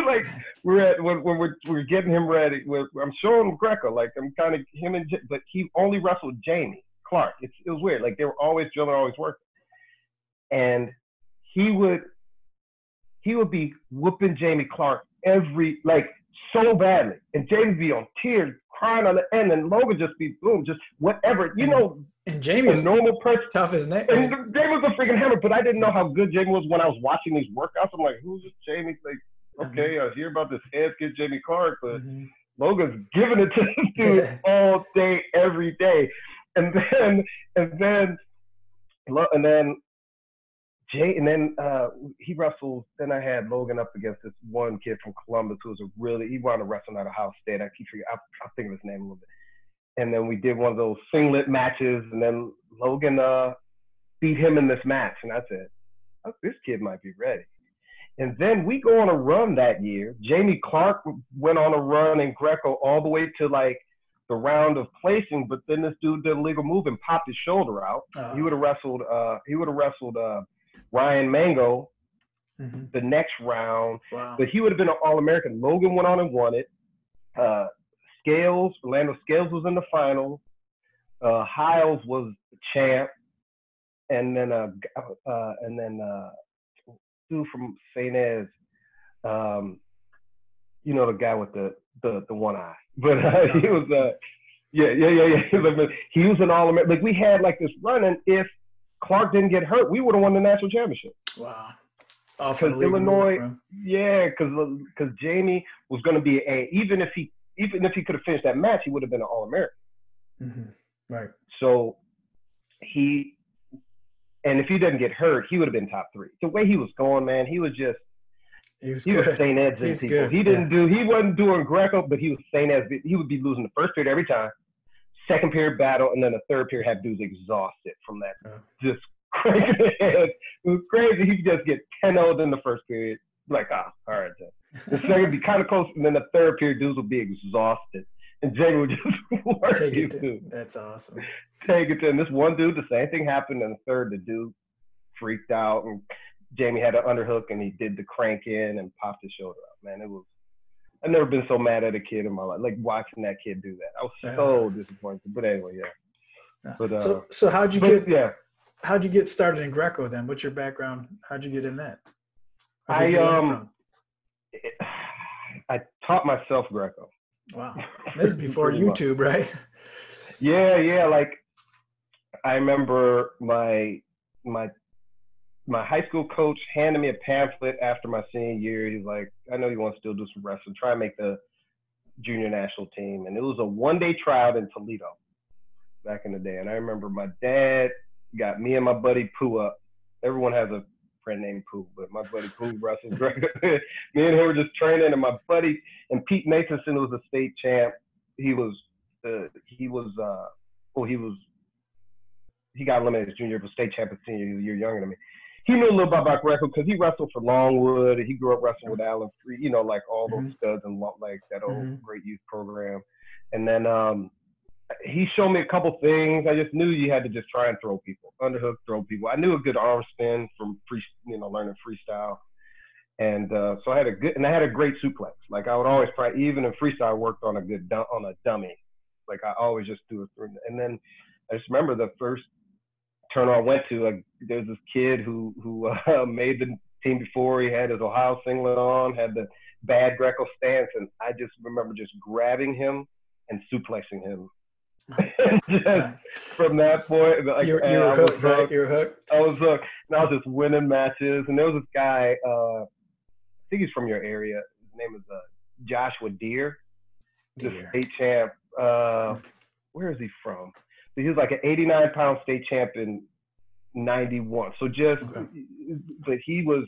Like we're at when, when we're we're getting him ready. We're, I'm showing Greco, like I'm kind of him and but he only wrestled Jamie Clark. It's, it was weird. Like they were always drilling, always working, and he would he would be whooping Jamie Clark every like so badly, and Jamie would be on tears, crying on the end, and Logan just be boom, just whatever you and, know. And Jamie was a normal person, tough as nails. And Jamie was a freaking hammer, but I didn't know how good Jamie was when I was watching these workouts. I'm like, who's this Jamie? Like. Okay, I hear about this ass kid Jamie Clark, but mm-hmm. Logan's giving it to this dude all day, every day. And then, and then, and then, Jay, and then uh, he wrestled. Then I had Logan up against this one kid from Columbus who was a really, he wound up wrestling at Ohio State. I keep forgetting, I, I'll think of his name a little bit. And then we did one of those singlet matches, and then Logan uh, beat him in this match. And I said, oh, this kid might be ready. And then we go on a run that year. Jamie Clark went on a run in Greco all the way to like the round of placing, but then this dude did a legal move and popped his shoulder out. Oh. He would have wrestled, uh, he would have wrestled uh, Ryan Mango mm-hmm. the next round. Wow. But he would have been an All-American. Logan went on and won it. Uh, Scales, Orlando Scales was in the final. Uh, Hiles was the champ. And then, uh, uh, and then, uh, dude from Saint Ez, um, you know, the guy with the, the, the one eye, but uh, he was, uh, yeah, yeah, yeah, yeah. He was an All-American. Like we had like this run, and if Clark didn't get hurt, we would have won the national championship. Wow. Because Illinois, yeah, because because Jamie was going to be a even if he even if he could have finished that match, he would have been an All-American. Mm-hmm. Right. So he. And if he didn't get hurt, he would have been top three. The way he was going, man, he was just – he was Saint Ed's in people. Good. He didn't yeah. do – he wasn't doing Greco, but he was Saint Ed's. He would be losing the first period every time, second period battle, and then the third period had dudes exhausted from that. Oh. Just crazy. It was crazy. He could just get ten-oh'd in the first period. Like, ah, oh, all right, Jay. The second would be kind of close, and then the third period dudes would be exhausted. And Jay would just work Take it to, too. That's awesome. Take it to, and this one dude, the same thing happened in the third. The dude freaked out, and Jamie had an underhook, and he did the crank in and popped his shoulder up. Man, it was, I've never been so mad at a kid in my life. Like watching that kid do that, I was so uh, disappointed. But anyway, yeah. But uh, so, so how'd you but, get? Yeah. How'd you get started in Greco then? What's your background? How'd you get in that? I um, it, I taught myself Greco. Wow, this is before YouTube, right? Yeah, yeah. Like, I remember my my my high school coach handed me a pamphlet after my senior year. He's like, "I know you want to still do some wrestling. Try and make the junior national team." And it was a one-day tryout in Toledo back in the day. And I remember my dad got me and my buddy Pooh up. Everyone has a friend named Pooh, but my buddy Pooh wrestles Greco. Me and him were just training, and my buddy and Pete Nathanson was a state champ. He was, uh, he was, uh, well, he was, he got eliminated as junior, but state champ as senior. He was a year younger than me. He knew a little bit about Greco because he wrestled for Longwood. He grew up wrestling with Allen Free, you know, like all those mm-hmm. studs and like that old mm-hmm. great youth program. And then um, he showed me a couple things. I just knew you had to just try and throw people, underhook, throw people. I knew a good arm spin from free, you know, learning freestyle. And uh, so I had a good, and I had a great suplex. Like I would always try, even in freestyle, I worked on a good, on a dummy. Like I always just do it through. And then I just remember the first tournament I went to, like there's this kid who, who uh, made the team before. He had his Ohio singlet on, had the bad Greco stance. And I just remember just grabbing him and suplexing him. Just from that point, like, you, you were hooked, right? You were hooked. I was hooked. And I was just winning matches. And there was this guy, uh, I think he's from your area. His name is uh, Joshua Deere, the Deere. state champ. Uh, where is he from? So he was like an eighty-nine pound state champ in ninety-one. So just, okay. But he was,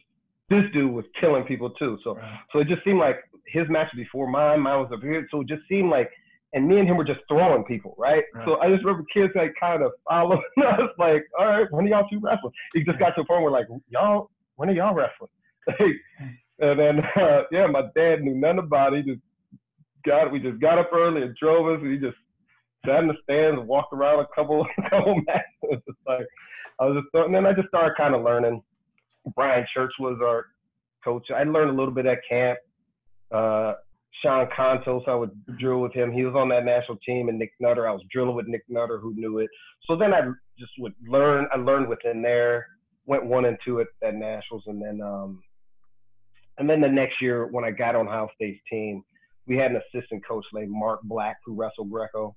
this dude was killing people too. So, right. so it just seemed like his match before mine, mine was up here. So it just seemed like. And me and him were just throwing people, right? right? So I just remember kids like kind of following us, like, all right, when are y'all two wrestling? It just got to a point where like, y'all, when are y'all wrestling? Like, and then, uh, yeah, my dad knew nothing about it. He just got, we just got up early and drove us. And he just sat in the stands and walked around a couple, a couple matches. Just like, I was just, and then I just started kind of learning. Brian Church was our coach. I learned a little bit at camp. Uh, Sean Contos, I would drill with him. He was on that national team, and Nick Nutter. I was drilling with Nick Nutter, who knew it. So then I just would learn. I learned within there. Went one and two at, at nationals, and then um, and then the next year when I got on Ohio State's team, we had an assistant coach named Mark Black who wrestled Greco.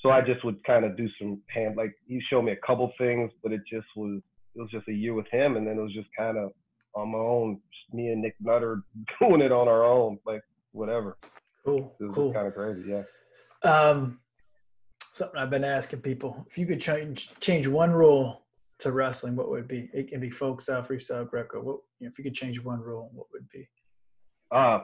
So I just would kind of do some hand, like he showed me a couple things, but it just was it was just a year with him, and then it was just kind of on my own, me and Nick Nutter doing it on our own, like. Whatever. Cool. It was cool. Kind of crazy, yeah. Um, something I've been asking people: if you could change change one rule to wrestling, what would it be? It can be folk style, freestyle, Greco. What you know, if you could change one rule, what would it be? Uh,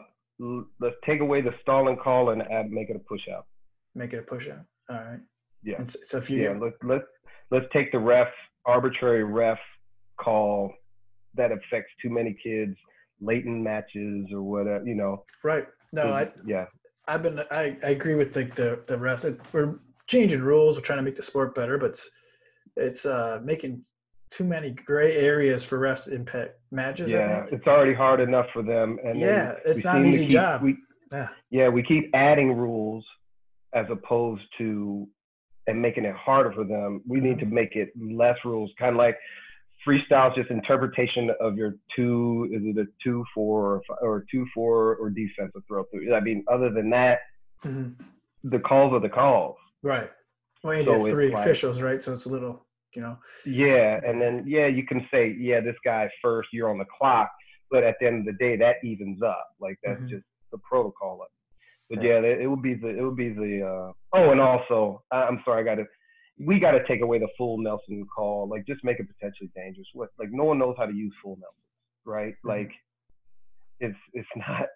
let's take away the stall and call and add, make it a push out. Make it a push out. All right. Yeah. So, so if you yeah, let's let's let's take the ref arbitrary ref call that affects too many kids late in matches or whatever, you know. Right. No, I yeah. I've been I, I agree with like the the refs. We're changing rules. We're trying to make the sport better, but it's, it's uh, making too many gray areas for refs to impact matches. Yeah, I think. It's already hard enough for them. And yeah, it's not an easy keep, job. We, yeah. yeah, we keep adding rules as opposed to and making it harder for them. We need to make it less rules, kind of like freestyle is just interpretation of your two, is it a two, four, or two, four, or defensive throw through. I mean, other than that, mm-hmm. the calls are the calls. Right. Well, you so have three like, officials, right? So it's a little, you know. Yeah, and then, yeah, you can say, yeah, this guy first, you're on the clock. But at the end of the day, that evens up. Like, that's mm-hmm. just the protocol of it. But, yeah, yeah it, it would be the, it would be the, uh, oh, and also, I'm sorry, I got to. We got to take away the full Nelson call, like just make it potentially dangerous. What, like no one knows how to use full Nelson, right? Mm-hmm. Like it's it's not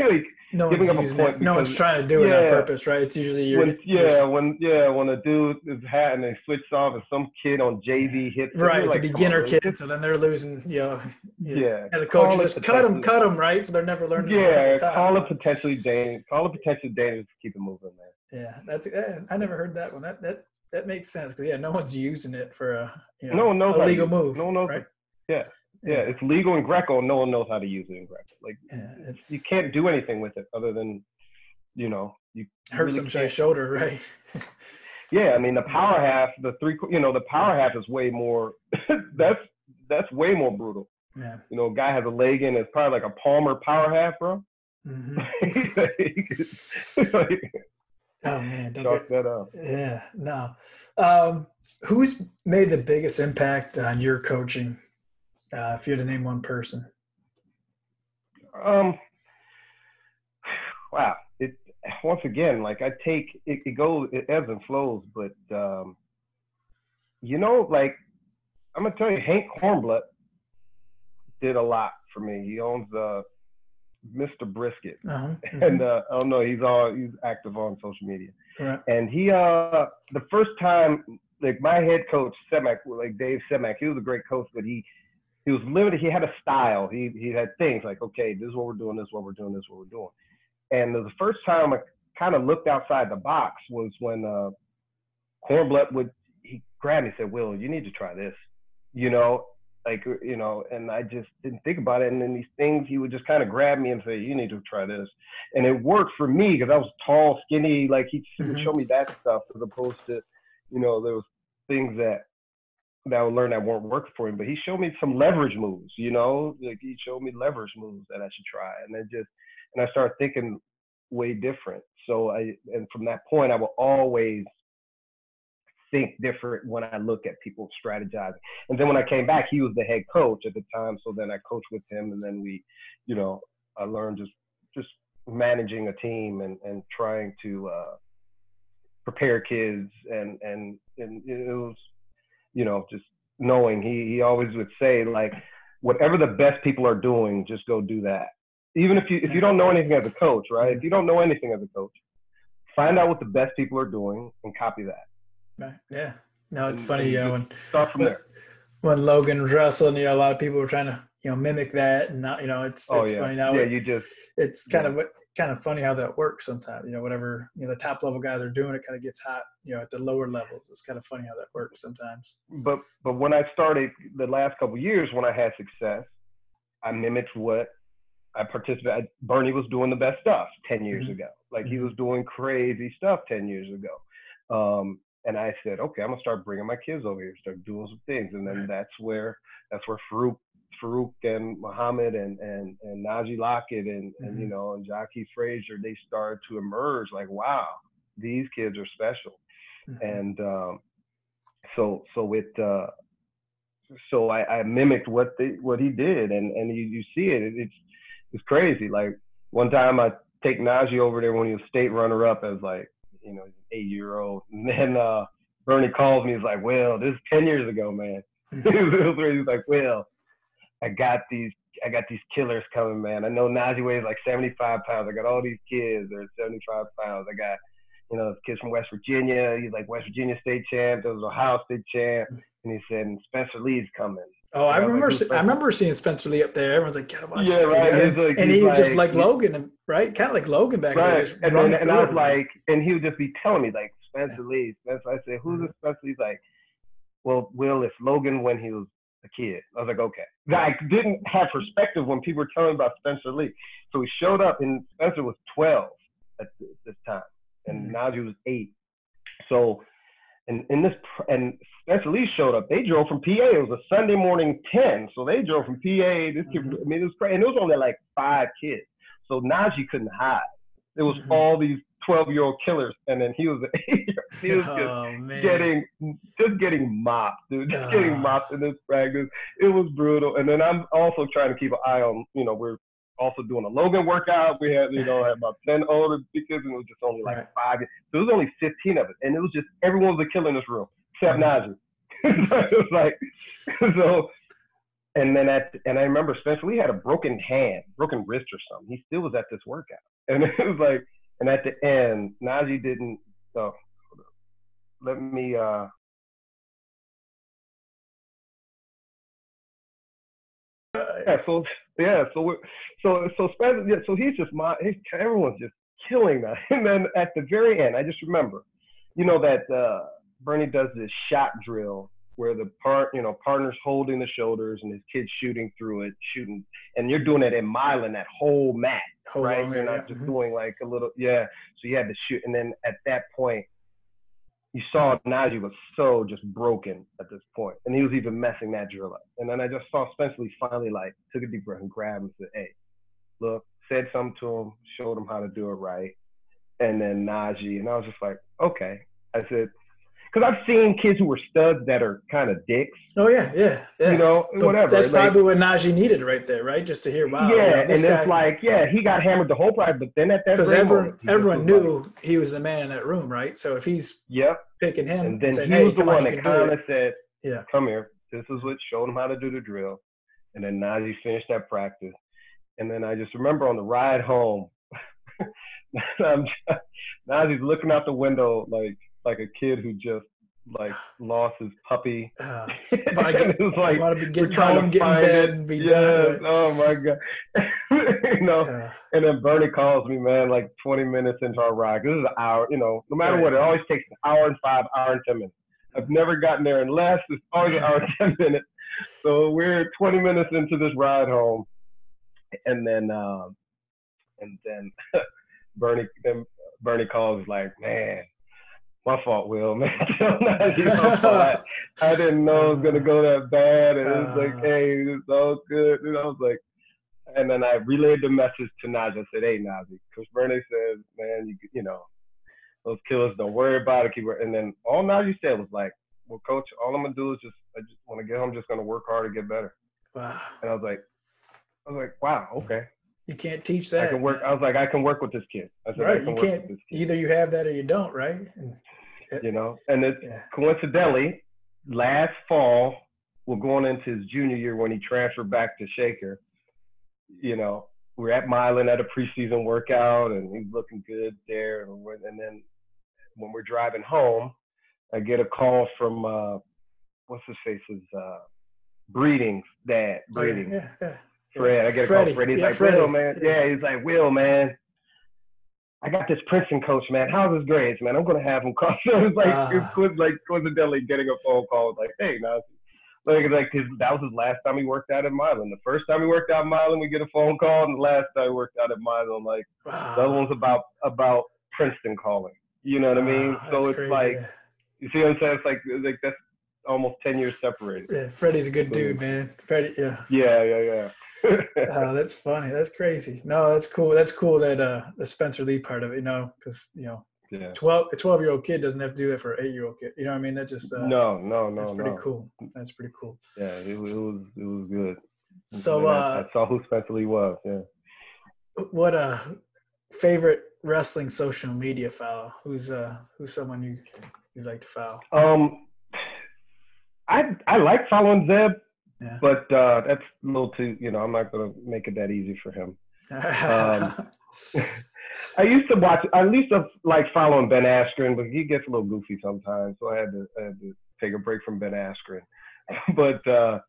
like no giving up a point. Because, no one's trying to do yeah, it on purpose, right? It's usually your when, yeah, when yeah, when a dude is hat and they switch off, and some kid on J V hits right, it's like, a beginner kid, just, so then they're losing. You know, you yeah, as a coach, just cut them, cut them, right? So they're never learning. Yeah, call it potentially dangerous. Call it potentially dangerous. Keep it moving, man. Yeah, that's yeah, I never heard that one. That that. That makes sense because yeah, no one's using it for a you know no, no, a legal move. No, no, right? yeah, yeah, yeah. It's legal in Greco. No one knows how to use it in Greco. Like yeah, it's, you can't do anything with it other than, you know, you hurt really somebody's shoulder, right? yeah, I mean the power yeah. half, the three, you know, the power yeah. half is way more. that's that's way more brutal. Yeah, you know, a guy has a leg in. It's probably like a Palmer power half, bro. Mm-hmm. like, like, Oh man, don't get that up. Yeah, no. Um, who's made the biggest impact on your coaching? Uh, if you had to name one person, um, wow. It once again, like I take it, it goes, it ebbs and flows. But um, you know, like I'm gonna tell you, Hank Kornbluth did a lot for me. He owns the. Uh, Mister Brisket, uh-huh. mm-hmm. and uh, I don't know, he's all he's active on social media, yeah. and he uh the first time like my head coach Semek, like Dave Semek, he was a great coach, but he he was limited. He had a style. He he had things like okay, this is what we're doing, this is what we're doing, this is what we're doing, and the first time I kind of looked outside the box was when uh Kornbluth would he grabbed me and said, Will, you need to try this, you know. Like, you know, and I just didn't think about it. And then these things, he would just kind of grab me and say, you need to try this. And it worked for me because I was tall, skinny. Like, he mm-hmm. would show me that stuff as opposed to, you know, there was things that, that I would learn that weren't working for him. But he showed me some leverage moves, you know. Like, he showed me leverage moves that I should try. And then just, and I started thinking way different. So I, and from that point, I will always think different when I look at people strategizing. And then when I came back, he was the head coach at the time. So then I coached with him, and then we, you know, I learned just just managing a team and, and trying to uh, prepare kids. And, and, and it was, you know, just knowing he, he always would say, like, whatever the best people are doing, just go do that. Even if you, if you don't know anything as a coach, right? If you don't know anything as a coach, find out what the best people are doing and copy that. Right. Yeah. No, it's funny, you know, when, start from there. When Logan was wrestling, you know, a lot of people were trying to, you know, mimic that, and not, you know, it's, it's oh, yeah. funny now. Yeah, you just. It's kind yeah. of kind of funny how that works sometimes. You know, whatever you know, the top level guys are doing, it kind of gets hot. You know, at the lower levels, it's kind of funny how that works sometimes. But but when I started the last couple of years, when I had success, I mimicked what I participated. Bernie was doing the best stuff ten years mm-hmm. ago. Like he was doing crazy stuff ten years ago. Um, And I said, okay, I'm gonna start bringing my kids over here, start doing some things, and then that's where that's where Farouk, Farouk and Muhammad and and and Najee Lockett and, mm-hmm. and you know and Jackie Frazier, they started to emerge. Like, wow, these kids are special, mm-hmm. and um, so so it uh, so I, I mimicked what they what he did, and and you, you see it. It's it's crazy. Like one time I take Najee over there when he was state runner-up as, like, you know, eight-year-old. And then uh, Bernie calls me. He's like, well, this is ten years ago, man. He's like, well, I got these I got these killers coming, man. I know Najee weighs like seventy-five pounds. I got all these kids that are seventy-five pounds. I got, you know, kids from West Virginia. He's like West Virginia state champ. There was Ohio State champ. And he said, and Spencer Lee's coming. Oh, I remember. Like, I remember seeing Spencer Lee up there. Everyone's like, "Gotta watch yeah, this right." And, like, and he was like, just like Logan, right? Kind of like Logan back right. there. And, then, and I was it. like, and he would just be telling me like Spencer yeah. Lee. Spencer, I said, "Who's this Spencer?" He's like, "Well, Will, it's Logan when he was a kid." I was like, "Okay." I didn't have perspective when people were telling me about Spencer Lee. So he showed up, and Spencer was twelve at this time, and mm-hmm. Najee was eight. So. And in this, and Spencer Lee showed up. They drove from P A. It was a Sunday morning ten, so they drove from P A. This kid, I mean, it was crazy. And it was only like five kids, so Najee couldn't hide. It was mm-hmm. all these twelve-year-old killers, and then he was he was just oh, getting just getting mopped, dude, just oh. getting mopped in this practice. It was brutal. And then I'm also trying to keep an eye on, you know, we're also doing a Logan workout. We had, you know, had about ten older kids, and it was just only like right. five. So there was only fifteen of us, and it was just everyone was a killer in this room except mm-hmm. Najee. So it was like so. And then at and I remember Spencer, we had a broken hand, broken wrist or something. He still was at this workout, and it was like, and at the end, Najee didn't. So let me. uh Yeah, so yeah, so we're, so so Spencer, yeah, so he's just my he, everyone's just killing that. And then at the very end, I just remember, you know, that uh, Bernie does this shot drill where the part you know partner's holding the shoulders and his kid's shooting through it, shooting, and you're doing it in Mylan that whole match, right? You're not just doing like a little, yeah. So you had to shoot, and then at that point, you saw Najee was so just broken at this point, and he was even messing that drill up. And then I just saw Spencer Lee finally like took a deep breath and grabbed him and said, "Hey, look," said something to him, showed him how to do it right. And then Najee, and I was just like, okay. I said, because I've seen kids who were studs that are kind of dicks. Oh yeah, yeah, yeah. You know, but whatever. That's like, probably what Najee needed right there, right? Just to hear, wow. Yeah, man, and it's guy, like, yeah, he got hammered the whole pride, but then at that because everyone, everyone knew like, he was the man in that room, right? So if he's yep picking him, and then and saying, he was hey, the one on, that kind of said, yeah, come here. This is what showed him how to do the drill, and then Najee finished that practice, and then I just remember on the ride home, I'm just, Najee's looking out the window like. Like a kid who just like lost his puppy. Uh, it was like to get home, get in bed, and be yes. done. Oh my god! You know. Uh, and then Bernie calls me, man. Like twenty minutes into our ride, this is an hour. You know, no matter right. what, it always takes an hour and five, hour and ten minutes. I've never gotten there in less. It's always an hour and ten minutes. So we're twenty minutes into this ride home, and then, um, and then Bernie, then Bernie calls like, man. My fault, Will, man. I, I didn't know it was going to go that bad. And it's like, hey, it's all good. And I was like, and then I relayed the message to Najee. I said, hey, Najee, Coach Bernie says, man, you, you know, those killers, don't worry about it. Keep working. And then all Najee said was like, well, Coach, all I'm going to do is just, I just want to get home, just going to work hard and get better. Wow. And I was like, I was like, wow, okay. You can't teach that. I can work. I was like, I can work with this kid. I said, right. I can you work can't. With this kid. Either you have that or you don't, right? And it, you know. And it, yeah. coincidentally, last fall, we're going into his junior year when he transferred back to Shaker. You know, we're at Mylan at a preseason workout, and he's looking good there. And, and then when we're driving home, I get a call from uh, what's his face's uh, Breeding's dad. Breeding. Yeah. yeah. Fred, I get a Freddy. call. Fred, he's yeah, like, Freddy. Will, man. Yeah, he's like, Will, man. I got this Princeton coach, man. How's his grades, man? I'm gonna have him call. So it was like, uh, it was like coincidentally getting a phone call. It was like, hey, now, like, like his, that was his last time he worked out at Mylan. The first time he worked out at Mylan, we get a phone call, and the last time he worked out at Mylan, like uh, the other one's about about Princeton calling. You know what uh, I mean? So it's crazy. Like, you see what I'm saying? It's like, it's like that's almost ten years separated. Yeah, Freddie's a good so, dude, man. Freddie, yeah. Yeah, yeah, yeah. Oh, that's funny. That's crazy. No, that's cool. That's cool that uh, the Spencer Lee part of it, you know, because, you know, yeah. twelve, a twelve-year-old kid doesn't have to do that for an eight-year-old kid. You know what I mean? That just uh, – No, no, no, That's pretty no. cool. That's pretty cool. Yeah, it was it was, it was good. So – uh, I, I saw who Spencer Lee was, yeah. What – uh favorite wrestling social media foul? Who's uh who's someone you you like to foul? Um, I I like following Zeb, yeah. but uh, that's a little too. You know, I'm not gonna make it that easy for him. um, I used to watch. I used to like following Ben Askren, but he gets a little goofy sometimes, so I had to, I had to take a break from Ben Askren. But uh,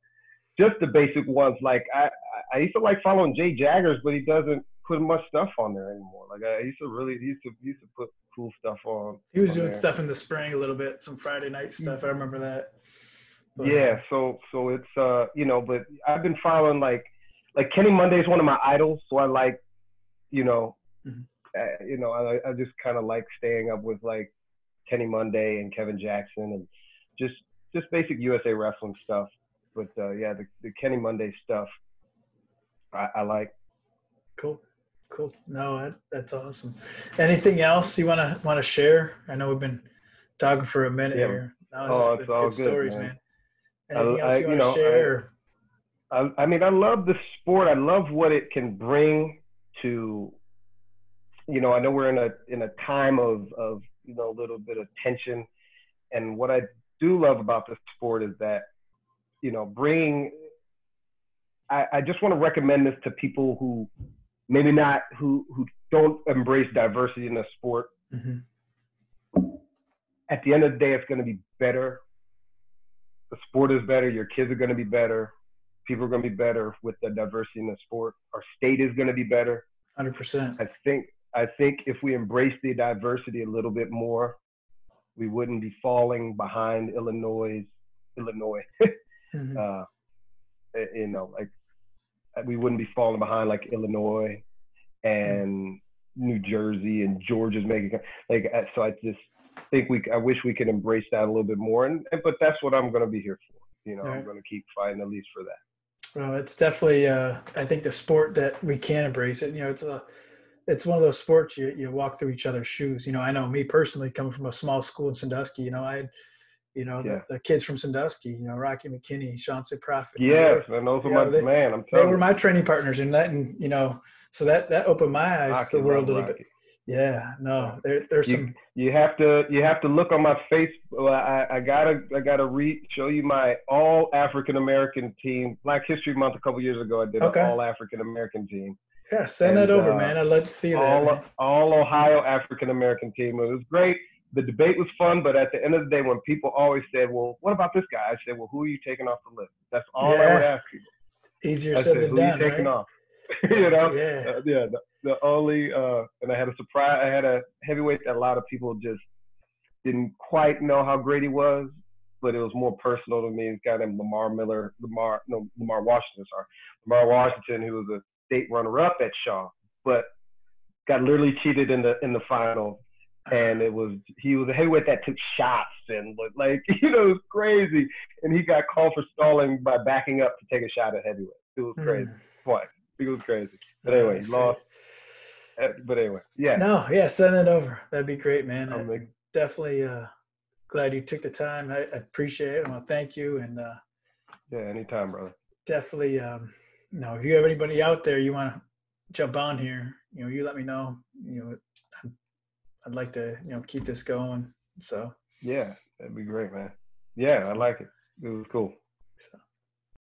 just the basic ones, like I I used to like following Jay Jaggers, but he doesn't put much stuff on there anymore. Like I used to really used to used to put cool stuff on. He was on doing there. Stuff in the spring a little bit, some Friday night stuff. I remember that. But, yeah, so so it's uh you know, but I've been following like like Kenny Monday is one of my idols, so I like you know mm-hmm. I, you know I I just kind of like staying up with like Kenny Monday and Kevin Jackson and just just basic U S A wrestling stuff. But uh, yeah, the, the Kenny Monday stuff I, I like. Cool. Cool. No, that, that's awesome. Anything else you want to want to share? I know we've been talking for a minute yeah. here. No, oh, it's all good, good stories, man. man. Anything I, else you I, want you know, to share? I, I mean, I love the sport. I love what it can bring to, you know, I know we're in a in a time of, of you know, a little bit of tension. And what I do love about this sport is that, you know, bringing I, I just want to recommend this to people who maybe not who who don't embrace diversity in the sport. Mm-hmm. At the end of the day, it's going to be better. The sport is better. Your kids are going to be better. People are going to be better with the diversity in the sport. Our state is going to be better. one hundred percent. I think I think if we embrace the diversity a little bit more, we wouldn't be falling behind Illinois. Illinois. mm-hmm. uh, you know, like we wouldn't be falling behind like Illinois and mm-hmm. New Jersey and Georgia's making like, so I just think we, I wish we could embrace that a little bit more. And, and but that's what I'm going to be here for, you know, right. I'm going to keep fighting at least for that. Well, it's definitely, uh, I think the sport that we can embrace it, you know, it's a, it's one of those sports you, you walk through each other's shoes. You know, I know me personally coming from a small school in Sandusky, you know, I had, You know, yeah. the, the kids from Sandusky, you know, Rocky McKinney, Chauncey Prophet. Yes, you know, and those are my, know, they, man, I'm telling they you. They were my training partners in that, and, you know, so that, that opened my eyes Rocky, to the world a little bit. Yeah, no, there, there's you, some. You have to you have to look on my Facebook. I, I got to I gotta re- show you my all-African-American team. Black History Month a couple years ago, I did okay. an all-African-American team. Yeah, send and, that over, uh, man. I'd love to see all, that. All Ohio African-American team. It was great. The debate was fun, but at the end of the day, when people always said, well, what about this guy? I said, well, who are you taking off the list? That's all yeah. I would ask people. Easier I said, said than who done, are you taking right? off? you know? Yeah. Uh, yeah the, the only, uh, and I had a surprise, I had a heavyweight that a lot of people just didn't quite know how great he was, but it was more personal to me. This guy named Lamar Miller, Lamar, no, Lamar Washington, sorry. Lamar Washington, who was a state runner-up at Shaw, but got literally cheated in the in the final. And it was, he was a heavyweight that took shots and looked like, you know, it was crazy. And he got called for stalling by backing up to take a shot at heavyweight. It was crazy. What? Mm. It was crazy. But anyway, That's lost. Great. But anyway, yeah. No, yeah, send it over. That'd be great, man. I'm like, definitely uh, glad you took the time. I, I appreciate it. I want to thank you. And uh, yeah, anytime, brother. Definitely, um, you know, if you have anybody out there you want to jump on here, you know, you let me know, you know, I'd like to, you know, keep this going. So yeah, that'd be great, man. Yeah, I like it. It was cool.